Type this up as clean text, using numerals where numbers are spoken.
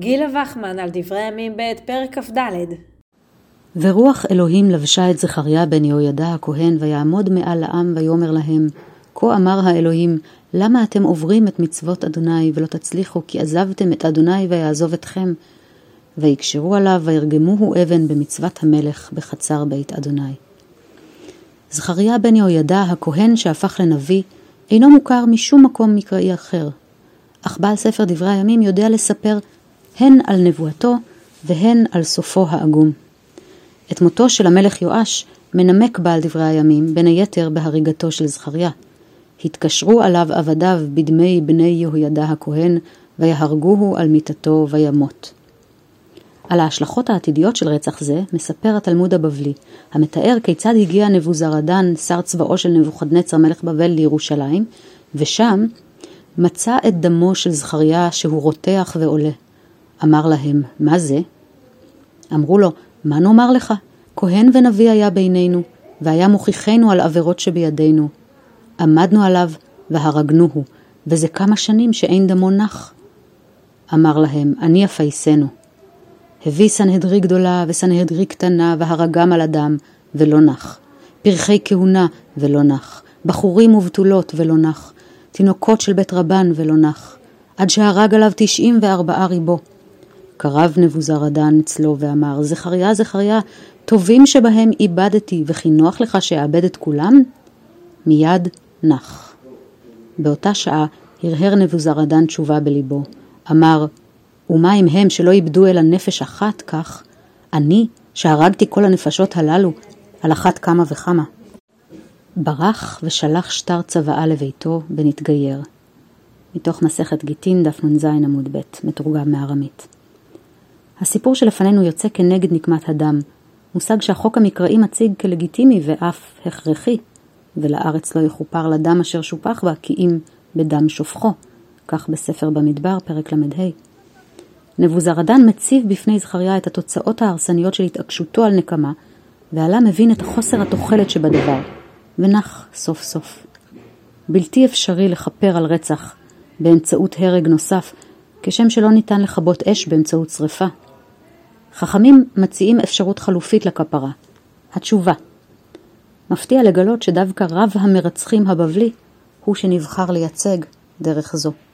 גילה וכמן על דברי הימים ב, פרק כ"ד. ורוח אלוהים לבשה את זכריה בן יהוידע הכהן, ויעמוד מעל העם ויאמר להם, כה אמר האלוהים, למה אתם עוברים את מצוות אדוני ולא תצליחו, כי עזבתם את אדוני ויעזוב אתכם? ויקשרו עליו וירגמוהו אבן במצוות המלך בחצר בית אדוני. זכריה בן יהוידע הכהן שהפך לנביא אינו מוכר משום מקום מקראי אחר, אך בעל ספר דברי הימים יודע לספר הן על נבואתו והן על סופו העגום. את מותו של המלך יואש מנמק בעל דברי הימים בין היתר בהריגתו של זכריה. התקשרו עליו עבדיו בדמי בני יהוידע הכהן ויהרגוהו על מיטתו וימות. על ההשלכות העתידיות של רצח זה מספר התלמוד הבבלי, המתאר כיצד הגיע נבוזראדן, שר צבאו של נבוכדנצר מלך בבל, לירושלים, ושם מצא את דמו של זכריה שהוא רותח ועולה. אמר להם, מה זה? אמרו לו, מה נאמר לך? כהן ונביא היה בינינו, והיה מוכיחנו על עבירות שבידינו. עמדנו עליו והרגנוהו, וזה כמה שנים שאין דמו נח. אמר להם, אני אפייסנו. הביא סנהדרי גדולה וסנהדרי קטנה והרגם על אדם ולא נח. פרחי כהונה ולא נח. בחורים ובתולות ולא נח. תינוקות של בית רבן ולא נח. עד שהרג עליו 94 ריבו. קרב נבוזראדן אצלו ואמר, זכריה, זכריה, טובים שבהם איבדתי וכי נוח לך שאאבד את כולם? מיד נח. באותה שעה הרהר נבוזראדן תשובה בליבו. אמר, ומה אם הם שלא איבדו אלא נפש אחת כך, אני שהרגתי כל הנפשות הללו, על אחת כמה וכמה. ברח ושלח שטר צוואה לביתו ונתגייר. מתוך מסכת גיטין דף נ"ז עמוד ב', מתורגם מארמית. הסיפור שלפנינו יוצא כנגד נקמת הדם, מושג שהחוק המקראי מציג כלגיטימי ואף הכרחי, ולארץ לא יחופר לדם אשר שופח בה, כי אם בדם שופחו, כך בספר במדבר פרק למדהי. נבוזראדן מציב בפני זכריה את התוצאות ההרסניות של התעקשותו על נקמה, ועלה מבין את חוסר התוחלת שבדבר, ונח סוף סוף. בלתי אפשרי לחפר על רצח באמצעות הרג נוסף, כשם שלא ניתן לחבות אש באמצעות שריפה. חכמים מציעים אפשרות חלופית לכפרה, התשובה. מפתיע לגלות שדווקא רב המרצחים הבבלי הוא שנבחר לייצג דרך זו.